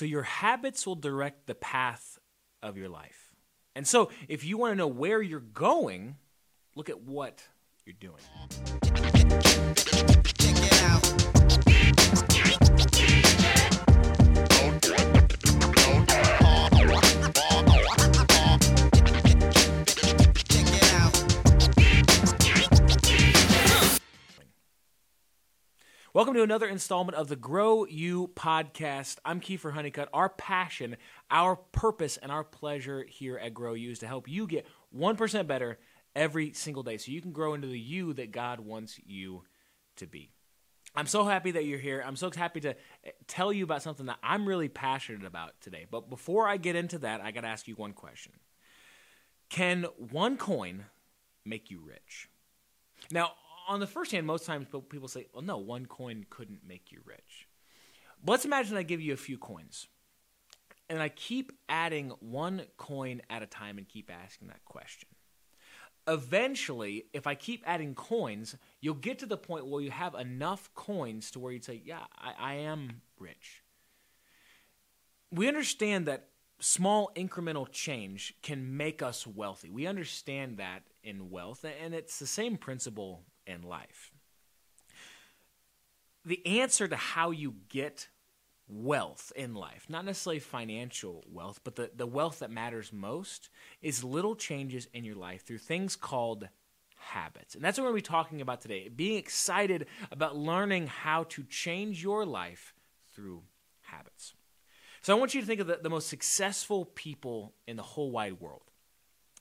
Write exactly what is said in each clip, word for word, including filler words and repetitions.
So your habits will direct the path of your life. And so if you want to know where you're going, look at what you're doing. Check it out. Welcome to another installment of the Grow You podcast. I'm Kiefer Honeycutt. Our passion, our purpose, and our pleasure here at Grow You is to help you get one percent better every single day so you can grow into the you that God wants you to be. I'm so happy that you're here. I'm so happy to tell you about something that I'm really passionate about today. But before I get into that, I got to ask you one question. Can one coin make you rich? Now, on the first hand, most times people say, well, no, one coin couldn't make you rich. But let's imagine I give you a few coins, and I keep adding one coin at a time and keep asking that question. Eventually, if I keep adding coins, you'll get to the point where you have enough coins to where you'd say, yeah, I, I am rich. We understand that small incremental change can make us wealthy. We understand that in wealth, and it's the same principle in life. The answer to how you get wealth in life, not necessarily financial wealth, but the, the wealth that matters most, is little changes in your life through things called habits. And that's what we're going to be talking about today, being excited about learning how to change your life through habits. So I want you to think of the, the most successful people in the whole wide world.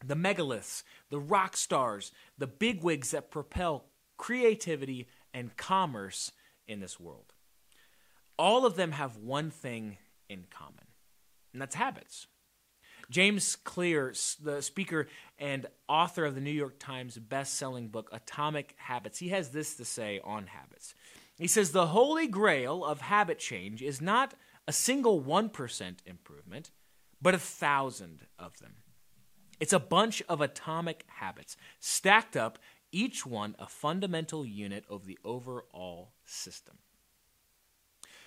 The megaliths, the rock stars, the bigwigs that propel creativity and commerce in this world. All of them have one thing in common, and that's habits. James Clear, the speaker and author of the New York Times best-selling book, Atomic Habits, he has this to say on habits. He says, the holy grail of habit change is not a single one percent improvement, but a thousand of them. It's a bunch of atomic habits, stacked up, each one a fundamental unit of the overall system.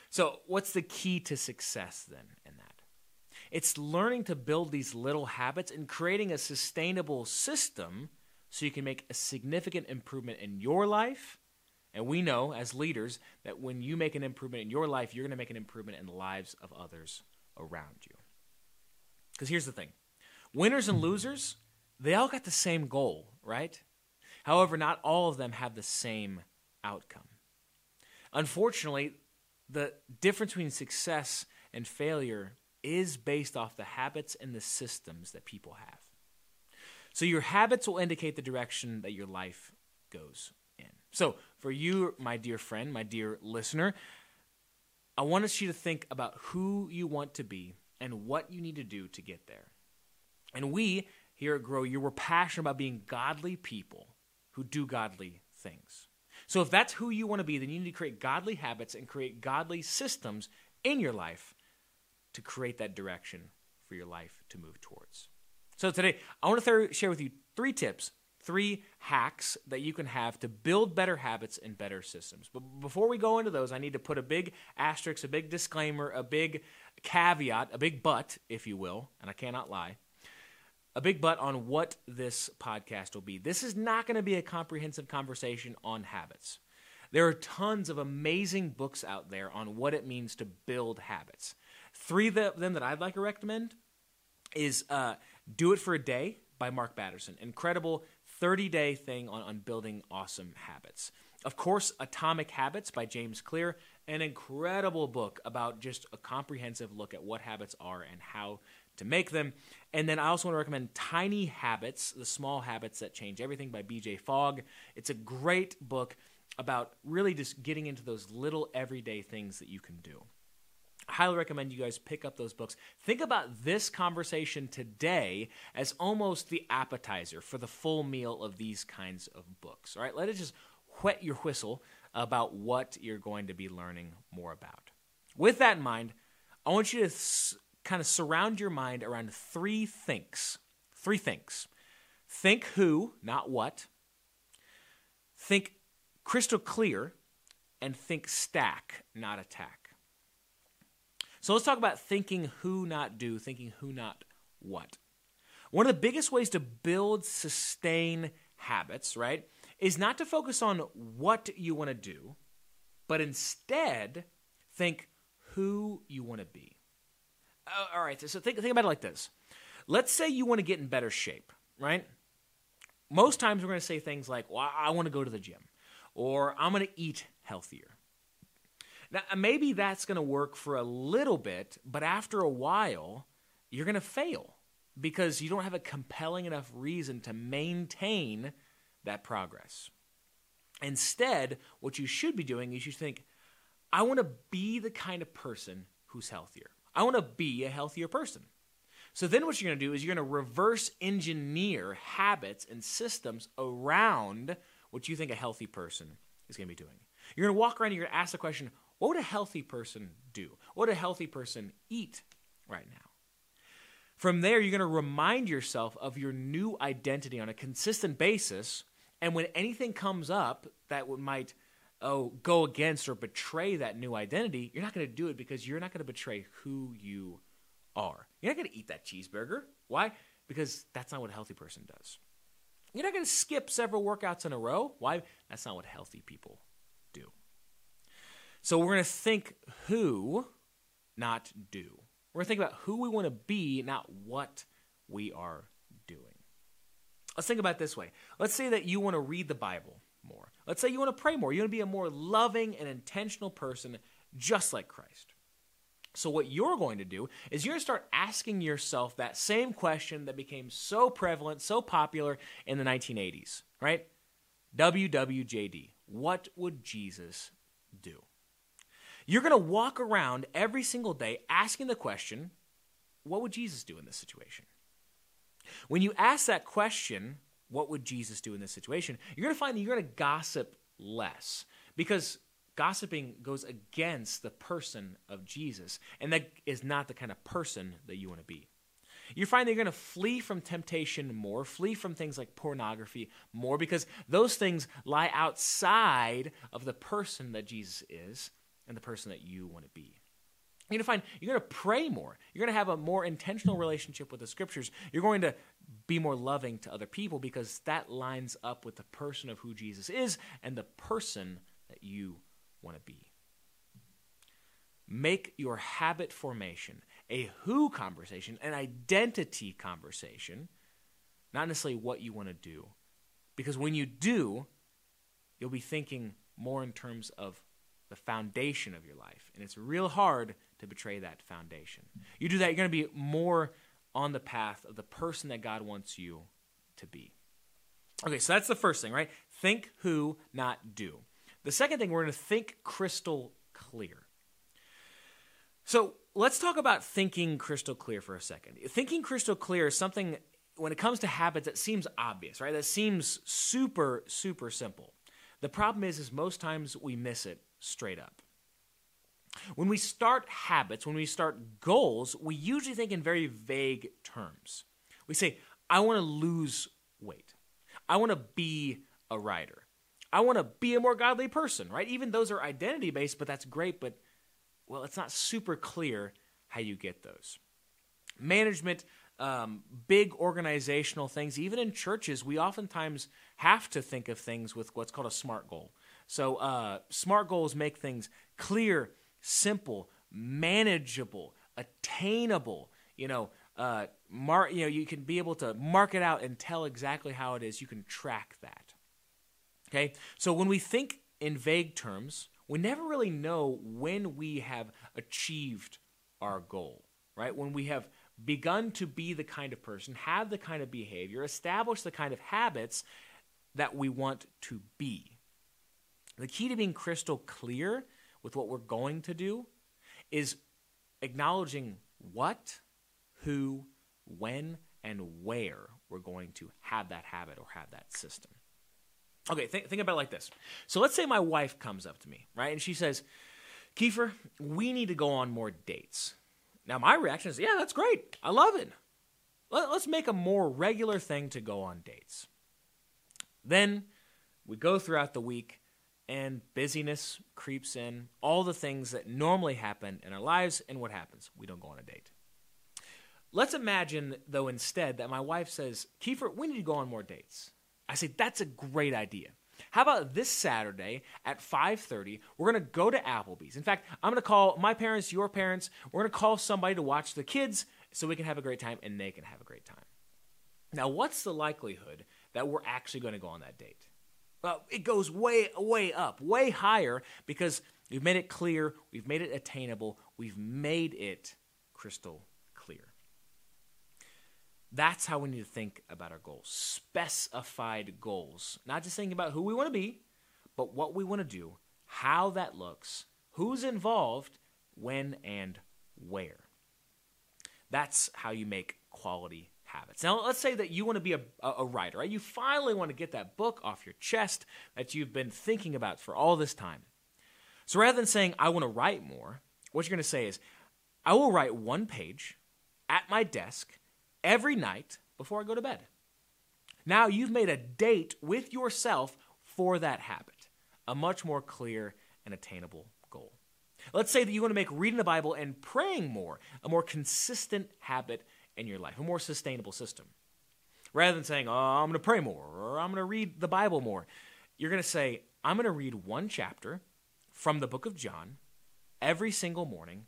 So what's the key to success then in that? It's learning to build these little habits and creating a sustainable system so you can make a significant improvement in your life. And we know as leaders that when you make an improvement in your life, you're going to make an improvement in the lives of others around you. Because here's the thing. Winners and losers, they all got the same goal, right? However, not all of them have the same outcome. Unfortunately, the difference between success and failure is based off the habits and the systems that people have. So your habits will indicate the direction that your life goes in. So for you, my dear friend, my dear listener, I want you to think about who you want to be and what you need to do to get there. And we here at Grow You, we're passionate about being godly people who do godly things. So if that's who you want to be, then you need to create godly habits and create godly systems in your life to create that direction for your life to move towards. So today, I want to th- share with you three tips, three hacks that you can have to build better habits and better systems. But before we go into those, I need to put a big asterisk, a big disclaimer, a big caveat, a big but, if you will, and I cannot lie. A big but on what this podcast will be. This is not going to be a comprehensive conversation on habits. There are tons of amazing books out there on what it means to build habits. Three of them that I'd like to recommend is uh, Do It for a Day by Mark Batterson. Incredible thirty-day thing on, on building awesome habits. Of course, Atomic Habits by James Clear, an incredible book about just a comprehensive look at what habits are and how to make them. And then I also want to recommend Tiny Habits, The Small Habits That Change Everything by B J. Fogg. It's a great book about really just getting into those little everyday things that you can do. I highly recommend you guys pick up those books. Think about this conversation today as almost the appetizer for the full meal of these kinds of books. All right, let it just whet your whistle about what you're going to be learning more about. With that in mind, I want you to S- kind of surround your mind around three thinks. Three thinks. Think who, not what. Think crystal clear. And think stack, not attack. So let's talk about thinking who, not do, thinking who, not what. One of the biggest ways to build, sustain habits, right, is not to focus on what you want to do, but instead think who you want to be. Uh, all right, so think, think about it like this. Let's say you want to get in better shape, right? Most times we're going to say things like, well, I want to go to the gym, or I'm going to eat healthier. Now, maybe that's going to work for a little bit, but after a while, you're going to fail because you don't have a compelling enough reason to maintain that progress. Instead, what you should be doing is you think, I want to be the kind of person who's healthier. I want to be a healthier person. So then what you're going to do is you're going to reverse engineer habits and systems around what you think a healthy person is going to be doing. You're going to walk around and you're going to ask the question, what would a healthy person do? What would a healthy person eat right now? From there, you're going to remind yourself of your new identity on a consistent basis. And when anything comes up that might oh, go against or betray that new identity, you're not going to do it because you're not going to betray who you are. You're not going to eat that cheeseburger. Why? Because that's not what a healthy person does. You're not going to skip several workouts in a row. Why? That's not what healthy people do. So we're going to think who, not do. We're going to think about who we want to be, not what we are doing. Let's think about it this way. Let's say that you want to read the Bible more. Let's say you want to pray more. You want to be a more loving and intentional person just like Christ. So what you're going to do is you're going to start asking yourself that same question that became so prevalent, so popular in the nineteen eighties, right? W W J D, what would Jesus do? You're going to walk around every single day asking the question, what would Jesus do in this situation? When you ask that question, what would Jesus do in this situation, you're going to find that you're going to gossip less because gossiping goes against the person of Jesus, and that is not the kind of person that you want to be. You find that you're going to flee from temptation more, flee from things like pornography more, because those things lie outside of the person that Jesus is and the person that you want to be. You're going to find you're going to pray more. You're going to have a more intentional relationship with the Scriptures. You're going to be more loving to other people because that lines up with the person of who Jesus is and the person that you want to be. Make your habit formation a who conversation, an identity conversation, not necessarily what you want to do. Because when you do, you'll be thinking more in terms of the foundation of your life. And it's real hard to betray that foundation. You do that, you're going to be more on the path of the person that God wants you to be. Okay, so that's the first thing, right? Think who, not do. The second thing, we're going to think crystal clear. So let's talk about thinking crystal clear for a second. Thinking crystal clear is something, when it comes to habits, that seems obvious, right? That seems super, super simple. The problem is, is most times we miss it straight up. When we start habits, when we start goals, we usually think in very vague terms. We say, I want to lose weight. I want to be a writer. I want to be a more godly person, right? Even those are identity-based, but that's great, but, well, it's not super clear how you get those. Management, um, big organizational things, even in churches, we oftentimes have to think of things with what's called a SMART goal. So uh, SMART goals make things clear, simple, manageable, attainable, you know, uh, mar- you know, you can be able to mark it out and tell exactly how it is. You can track that. Okay, so when we think in vague terms, we never really know when we have achieved our goal, right? When we have begun to be the kind of person, have the kind of behavior, establish the kind of habits that we want to be. The key to being crystal clear with what we're going to do is acknowledging what, who, when, and where we're going to have that habit or have that system. Okay, think, think about it like this. So let's say my wife comes up to me, right? And she says, Kiefer, we need to go on more dates. Now, my reaction is, yeah, that's great. I love it. Let, let's make a more regular thing to go on dates. Then we go throughout the week, and busyness creeps in, all the things that normally happen in our lives, and what happens? We don't go on a date. Let's imagine, though, instead that my wife says, Kiefer, we need to go on more dates. I say, that's a great idea. How about this Saturday at five thirty, we're going to go to Applebee's. In fact, I'm going to call my parents, your parents. We're going to call somebody to watch the kids so we can have a great time and they can have a great time. Now, what's the likelihood that we're actually going to go on that date? Well, it goes way, way up, way higher, because we've made it clear, we've made it attainable, we've made it crystal clear. That's how we need to think about our goals. Specified goals. Not just thinking about who we want to be, but what we want to do, how that looks, who's involved, when and where. That's how you make quality habits. Now, let's say that you want to be a, a writer, right? You finally want to get that book off your chest that you've been thinking about for all this time. So rather than saying, I want to write more, what you're going to say is, I will write one page at my desk every night before I go to bed. Now you've made a date with yourself for that habit, a much more clear and attainable goal. Let's say that you want to make reading the Bible and praying more a more consistent habit in your life, a more sustainable system. Rather than saying, oh, I'm going to pray more, or I'm going to read the Bible more, you're going to say, I'm going to read one chapter from the book of John every single morning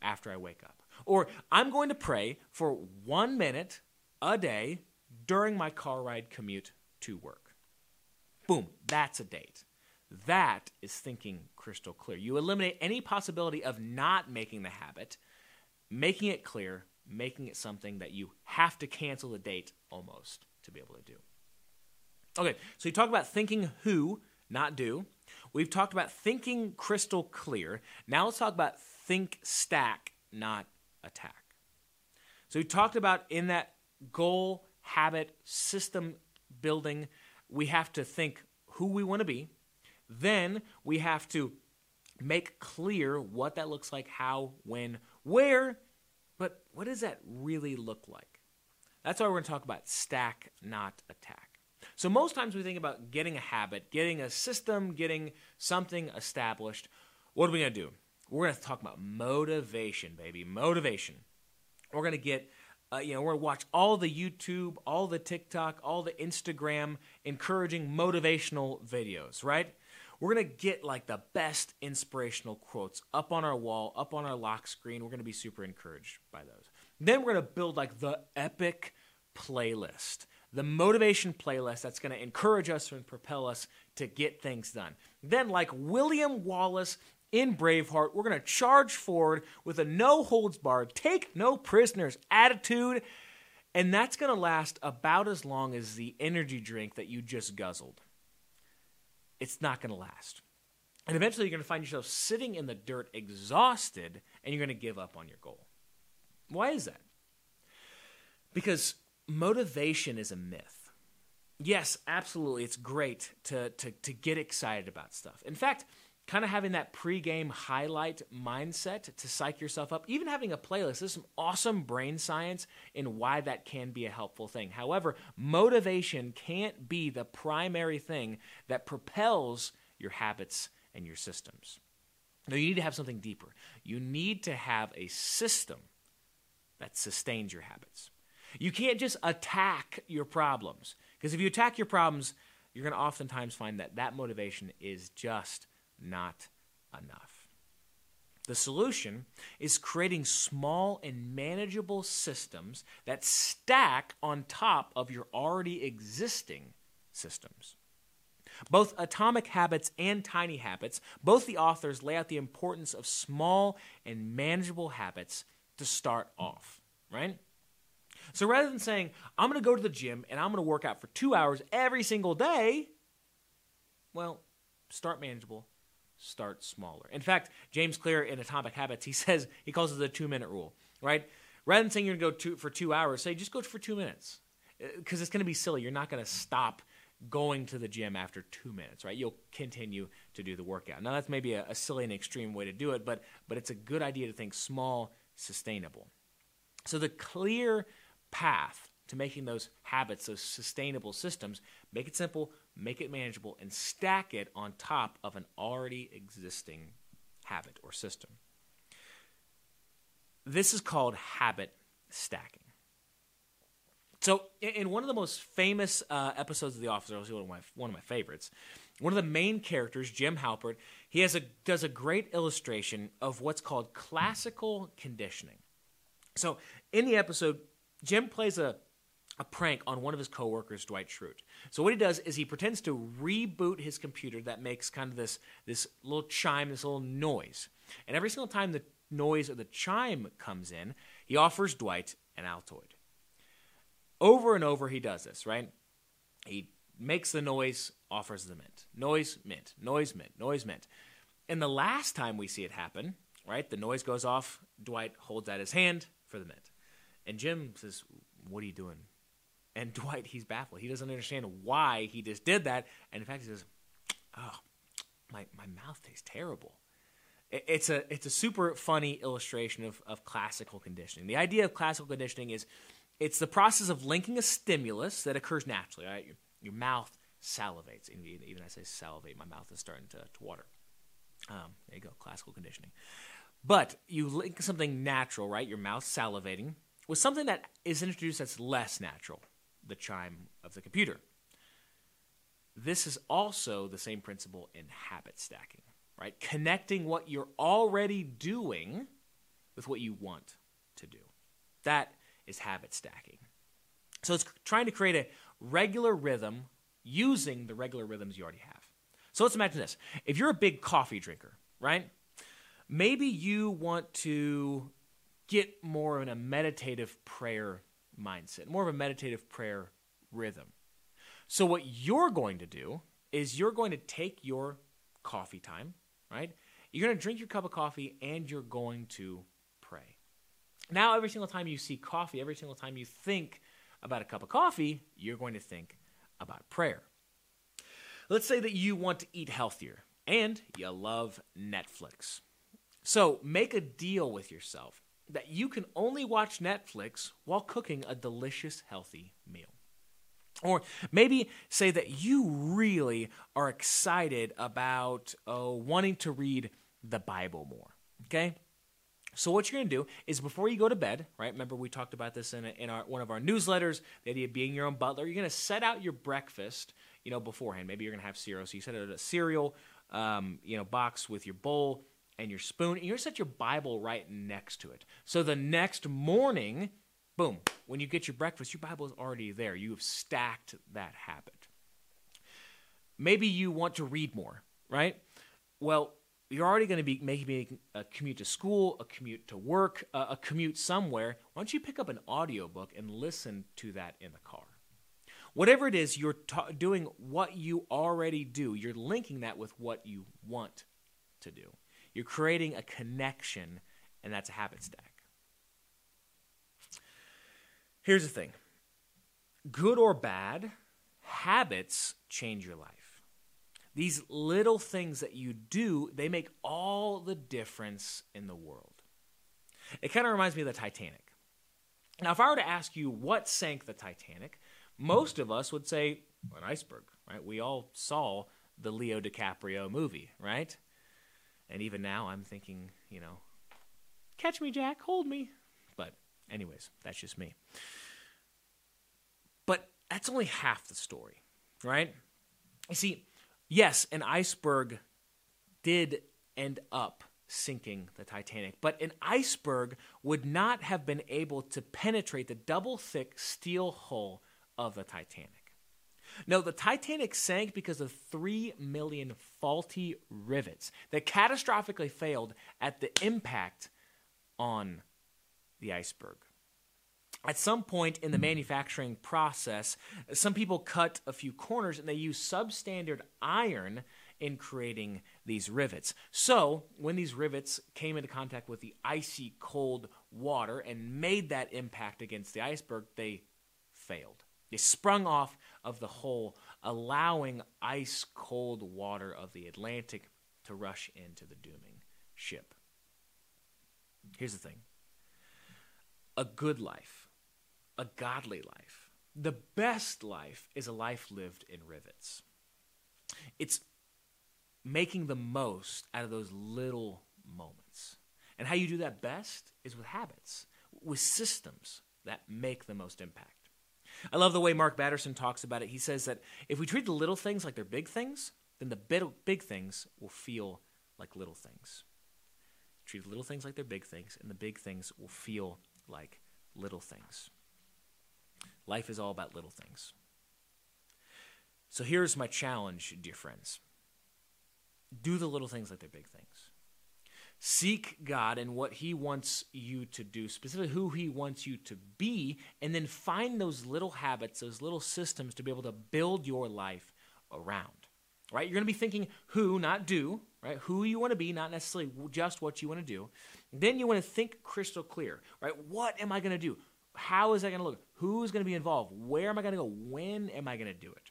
after I wake up. Or I'm going to pray for one minute a day during my car ride commute to work. Boom, that's a date. That is thinking crystal clear. You eliminate any possibility of not making the habit, making it clear, making it something that you have to cancel the date almost to be able to do. Okay, so you talk about thinking who, not do. We've talked about thinking crystal clear. Now let's talk about think stack, not attack. So we talked about in that goal, habit, system building, we have to think who we want to be. Then we have to make clear what that looks like, how, when, where, but what does that really look like? That's why we're going to talk about stack, not attack. So most times we think about getting a habit, getting a system, getting something established. What are we going to do? We're going to talk about motivation, baby, motivation. We're going to get, uh, you know, we're going to watch all the YouTube, all the TikTok, all the Instagram encouraging motivational videos, right? We're going to get like the best inspirational quotes up on our wall, up on our lock screen. We're going to be super encouraged by those. Then we're going to build like the epic playlist, the motivation playlist that's going to encourage us and propel us to get things done. Then like William Wallace in Braveheart, we're going to charge forward with a no-holds-barred, take-no-prisoners attitude, and that's going to last about as long as the energy drink that you just guzzled. It's not going to last. And eventually you're going to find yourself sitting in the dirt exhausted, and you're going to give up on your goal. Why is that? Because motivation is a myth. Yes, absolutely, it's great to, to, to get excited about stuff. In fact, kind of having that pregame highlight mindset to psych yourself up, even having a playlist. There's some awesome brain science in why that can be a helpful thing. However, motivation can't be the primary thing that propels your habits and your systems. No, you need to have something deeper. You need to have a system that sustains your habits. You can't just attack your problems, because if you attack your problems, you're going to oftentimes find that that motivation is just not enough. The solution is creating small and manageable systems that stack on top of your already existing systems. Both Atomic Habits and Tiny Habits, both the authors lay out the importance of small and manageable habits to start off, right? So rather than saying, I'm going to go to the gym and I'm going to work out for two hours every single day, well, start manageable. Start smaller. In fact, James Clear in Atomic Habits, he says, he calls it the two-minute rule, right? Rather than saying you're going to go two, for two hours, say just go for two minutes because it's going to be silly. You're not going to stop going to the gym after two minutes, right? You'll continue to do the workout. Now, that's maybe a, a silly and extreme way to do it, but, but it's a good idea to think small, sustainable. So the clear path to making those habits, those sustainable systems. Make it simple, make it manageable, and stack it on top of an already existing habit or system. This is called habit stacking. So in one of the most famous uh, episodes of The Office, or one of my one of my favorites, one of the main characters, Jim Halpert, he has a does a great illustration of what's called classical conditioning. So in the episode, Jim plays a, a prank on one of his coworkers, Dwight Schrute. So what he does is he pretends to reboot his computer that makes kind of this this little chime, this little noise. And every single time the noise or the chime comes in, he offers Dwight an Altoid. Over and over he does this, right? He makes the noise, offers the mint. Noise, mint, noise, mint, noise, mint. And the last time we see it happen, right, the noise goes off, Dwight holds out his hand for the mint. And Jim says, "What are you doing?" And Dwight, he's baffled. He doesn't understand why he just did that. And in fact, he says, "Oh, my, my mouth tastes terrible." It's a it's a super funny illustration of, of classical conditioning. The idea of classical conditioning is it's the process of linking a stimulus that occurs naturally. Right? Your, your mouth salivates. And even I say salivate, my mouth is starting to, to water. Um, there you go, classical conditioning. But you link something natural, right? Your mouth salivating with something that is introduced that's less natural, the chime of the computer. This is also the same principle in habit stacking, right? Connecting what you're already doing with what you want to do. That is habit stacking. So it's trying to create a regular rhythm using the regular rhythms you already have. So let's imagine this. If you're a big coffee drinker, right? Maybe you want to get more in a meditative prayer mindset, more of a meditative prayer rhythm. So what you're going to do is you're going to take your coffee time, right? You're going to drink your cup of coffee and you're going to pray. Now, every single time you see coffee, every single time you think about a cup of coffee, you're going to think about prayer. Let's say that you want to eat healthier and you love Netflix. So make a deal with yourself that you can only watch Netflix while cooking a delicious, healthy meal. Or maybe say that you really are excited about uh, wanting to read the Bible more, okay? So what you're going to do is before you go to bed, right? Remember we talked about this in, a, in our, one of our newsletters, the idea of being your own butler. You're going to set out your breakfast, you know, beforehand. Maybe you're going to have cereal. So you set out a cereal, um, you know, box with your bowl and your spoon, and you're going to set your Bible right next to it. So the next morning, boom, when you get your breakfast, your Bible is already there. You have stacked that habit. Maybe you want to read more, right? Well, you're already going to be making a commute to school, a commute to work, a commute somewhere. Why don't you pick up an audiobook and listen to that in the car? Whatever it is, you're ta- doing what you already do. You're linking that with what you want to do. You're creating a connection, and that's a habit stack. Here's the thing. Good or bad, habits change your life. These little things that you do, they make all the difference in the world. It kind of reminds me of the Titanic. Now, if I were to ask you what sank the Titanic, most of us would say an iceberg, right? We all saw the Leo DiCaprio movie, right? And even now, I'm thinking, you know, catch me, Jack, hold me. But anyways, that's just me. But that's only half the story, right? You see, yes, an iceberg did end up sinking the Titanic, but an iceberg would not have been able to penetrate the double-thick steel hull of the Titanic. No, the Titanic sank because of three million faulty rivets that catastrophically failed at the impact on the iceberg. At some point in the manufacturing process, some people cut a few corners and they use substandard iron in creating these rivets. So when these rivets came into contact with the icy cold water and made that impact against the iceberg, they failed. They sprung off of the hull, allowing ice-cold water of the Atlantic to rush into the dooming ship. Here's the thing. A good life, a godly life, The best life is a life lived in rivets. It's making the most out of those little moments. And how you do that best is with habits, with systems that make the most impact. I love the way Mark Batterson talks about it. He says that if we treat the little things like they're big things, then the big things will feel like little things. Treat the little things like they're big things, and the big things will feel like little things. Life is all about little things. So here's my challenge, dear friends. Do the little things like they're big things. Seek God and what he wants you to do, specifically who he wants you to be, and then find those little habits, those little systems to be able to build your life around, right? You're going to be thinking who, not do, right? Who you want to be, not necessarily just what you want to do. Then you want to think crystal clear, right? What am I going to do? How is that going to look? Who's going to be involved? Where am I going to go? When am I going to do it?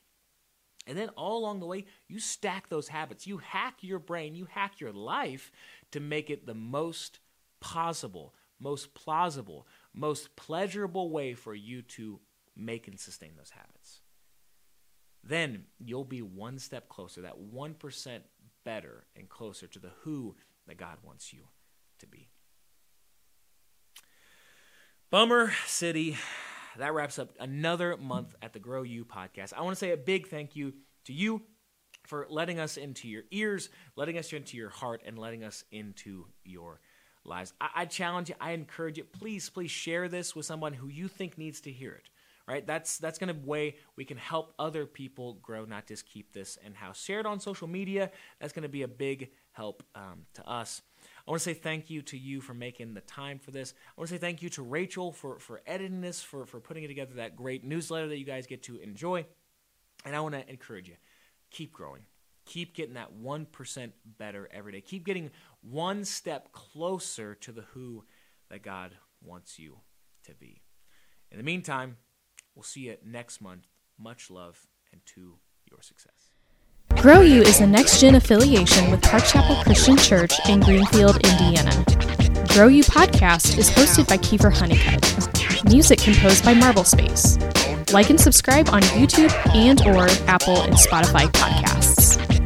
And then all along the way, you stack those habits. You hack your brain. You hack your life to make it the most possible, most plausible, most pleasurable way for you to make and sustain those habits. Then you'll be one step closer, that one percent better and closer to the who that God wants you to be. Bummer City. That wraps up another month at the Grow You podcast. I want to say a big thank you to you for letting us into your ears, letting us into your heart, and letting us into your lives. I, I challenge you. I encourage you. Please, please share this with someone who you think needs to hear it. Right? That's that's going to be a way we can help other people grow, not just keep this in house. Share it on social media. That's going to be a big help um, to us. I want to say thank you to you for making the time for this. I want to say thank you to Rachel for, for editing this, for, for putting it together, that great newsletter that you guys get to enjoy. And I want to encourage you, keep growing. Keep getting that one percent better every day. Keep getting one step closer to the who that God wants you to be. In the meantime, we'll see you next month. Much love and to your success. Grow You is a Next Gen affiliation with Park Chapel Christian Church in Greenfield, Indiana. Grow You podcast is hosted by Kiefer Honeycutt. Music composed by Marble Space. Like and subscribe on YouTube and or Apple and Spotify podcasts.